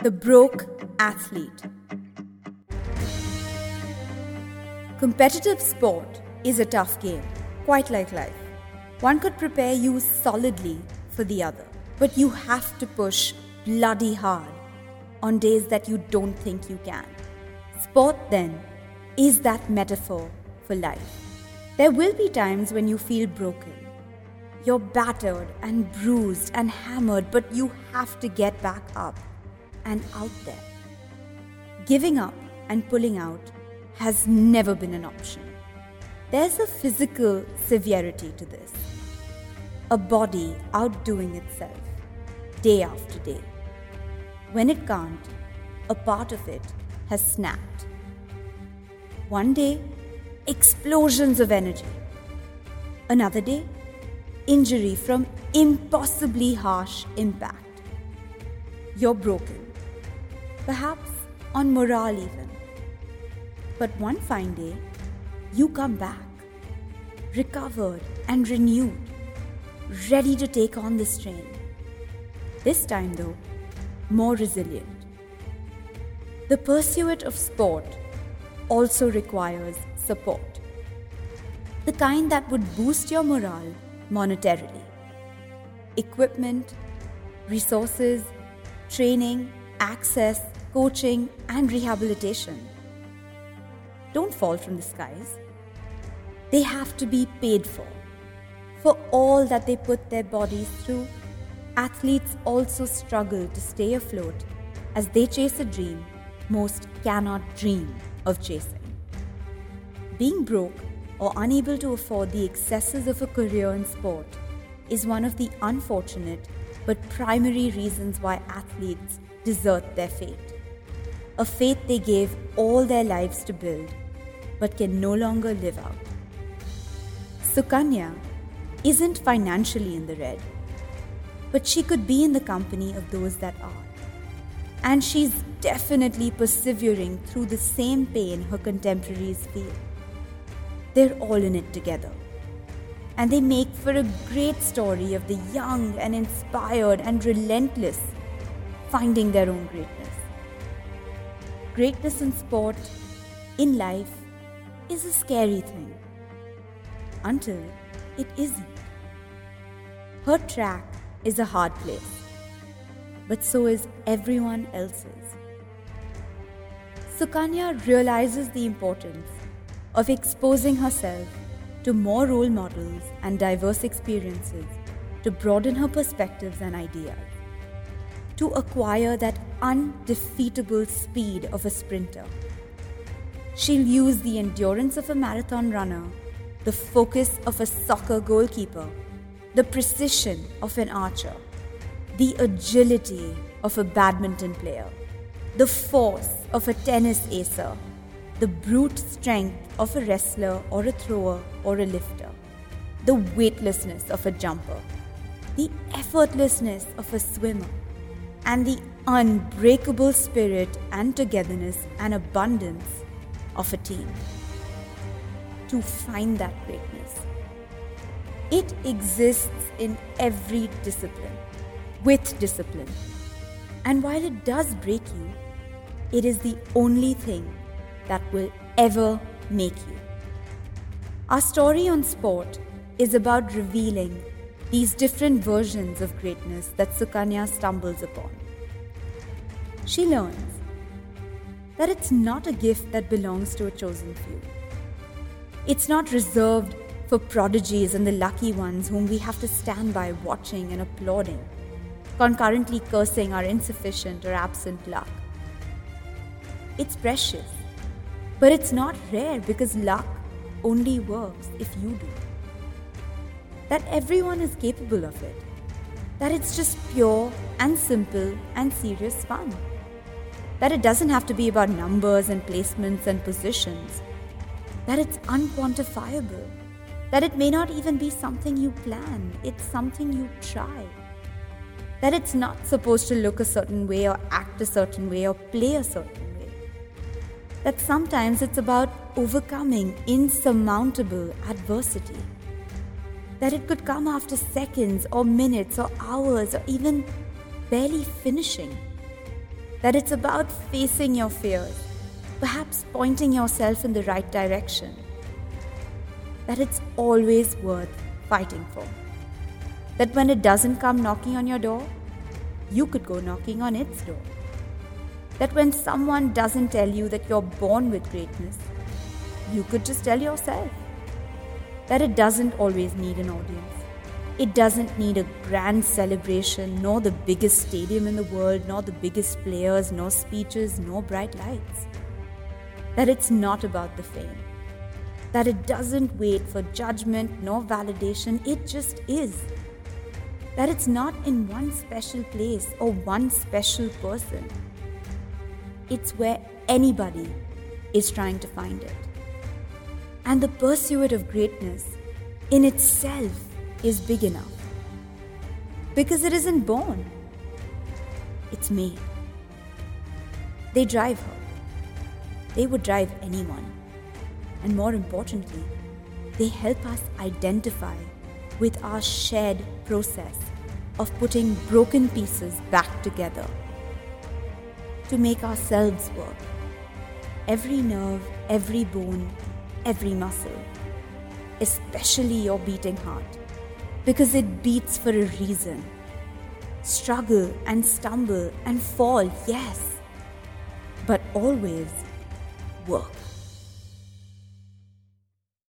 The Broke Athlete. Competitive sport is a tough game, quite like life. One could prepare you solidly for the other, but you have to push bloody hard on days that you don't think you can. Sport, then, is that metaphor for life. There will be times when you feel broken. You're battered and bruised and hammered, but you have to get back up and out there. Giving up and pulling out has never been an option. There's a physical severity to this. A body outdoing itself, day after day. When it can't, a part of it has snapped. One day, explosions of energy. Another day, injury from impossibly harsh impact. You're broken, perhaps on morale even. But one fine day, you come back, recovered and renewed, ready to take on the strain. This time though, more resilient. The pursuit of sport also requires support. The kind that would boost your morale monetarily. Equipment, resources, training, access, coaching, and rehabilitation. Don't fall from the skies. They have to be paid for all that they put their bodies through. Athletes also struggle to stay afloat as they chase a dream most cannot dream of chasing. Being broke or unable to afford the excesses of a career in sport is one of the unfortunate but primary reasons why athletes desert their fate. A faith they gave all their lives to build, but can no longer live out. Sukanya isn't financially in the red, but she could be in the company of those that are. And she's definitely persevering through the same pain her contemporaries feel. They're all in it together. And they make for a great story of the young and inspired and relentless finding their own greatness. Greatness in sport, in life, is a scary thing, until it isn't. Her track is a hard place, but so is everyone else's. Sukanya realizes the importance of exposing herself to more role models and diverse experiences to broaden her perspectives and ideas, to acquire that undefeatable speed of a sprinter. She'll use the endurance of a marathon runner, the focus of a soccer goalkeeper, the precision of an archer, the agility of a badminton player, the force of a tennis acer, the brute strength of a wrestler or a thrower or a lifter, the weightlessness of a jumper, the effortlessness of a swimmer, and the unbreakable spirit and togetherness and abundance of a team. To find that greatness. It exists in every discipline, with discipline. And while it does break you, it is the only thing that will ever make you. Our story on sport is about revealing these different versions of greatness that Sukanya stumbles upon. She learns that it's not a gift that belongs to a chosen few. It's not reserved for prodigies and the lucky ones whom we have to stand by watching and applauding, concurrently cursing our insufficient or absent luck. It's precious, but it's not rare because luck only works if you do. That everyone is capable of it, that it's just pure and simple and serious fun, that it doesn't have to be about numbers and placements and positions, that it's unquantifiable, that it may not even be something you plan, it's something you try, that it's not supposed to look a certain way or act a certain way or play a certain way, that sometimes it's about overcoming insurmountable adversity, that it could come after seconds or minutes or hours or even barely finishing. that it's about facing your fears, perhaps pointing yourself in the right direction, that it's always worth fighting for, that when it doesn't come knocking on your door, you could go knocking on its door, that when someone doesn't tell you that you're born with greatness, you could just tell yourself that it doesn't always need an audience. It doesn't need a grand celebration, nor the biggest stadium in the world, nor the biggest players, nor speeches, nor bright lights. That it's not about the fame. That it doesn't wait for judgment, nor validation. It just is. That it's not in one special place or one special person. It's where anybody is trying to find it. And the pursuit of greatness in itself is big enough, because it isn't born, it's made. They drive her. They would drive anyone. And more importantly, they help us identify with our shared process of putting broken pieces back together to make ourselves work. Every nerve, every bone, every muscle, especially your beating heart, because it beats for a reason. Struggle and stumble and fall, yes, but always work.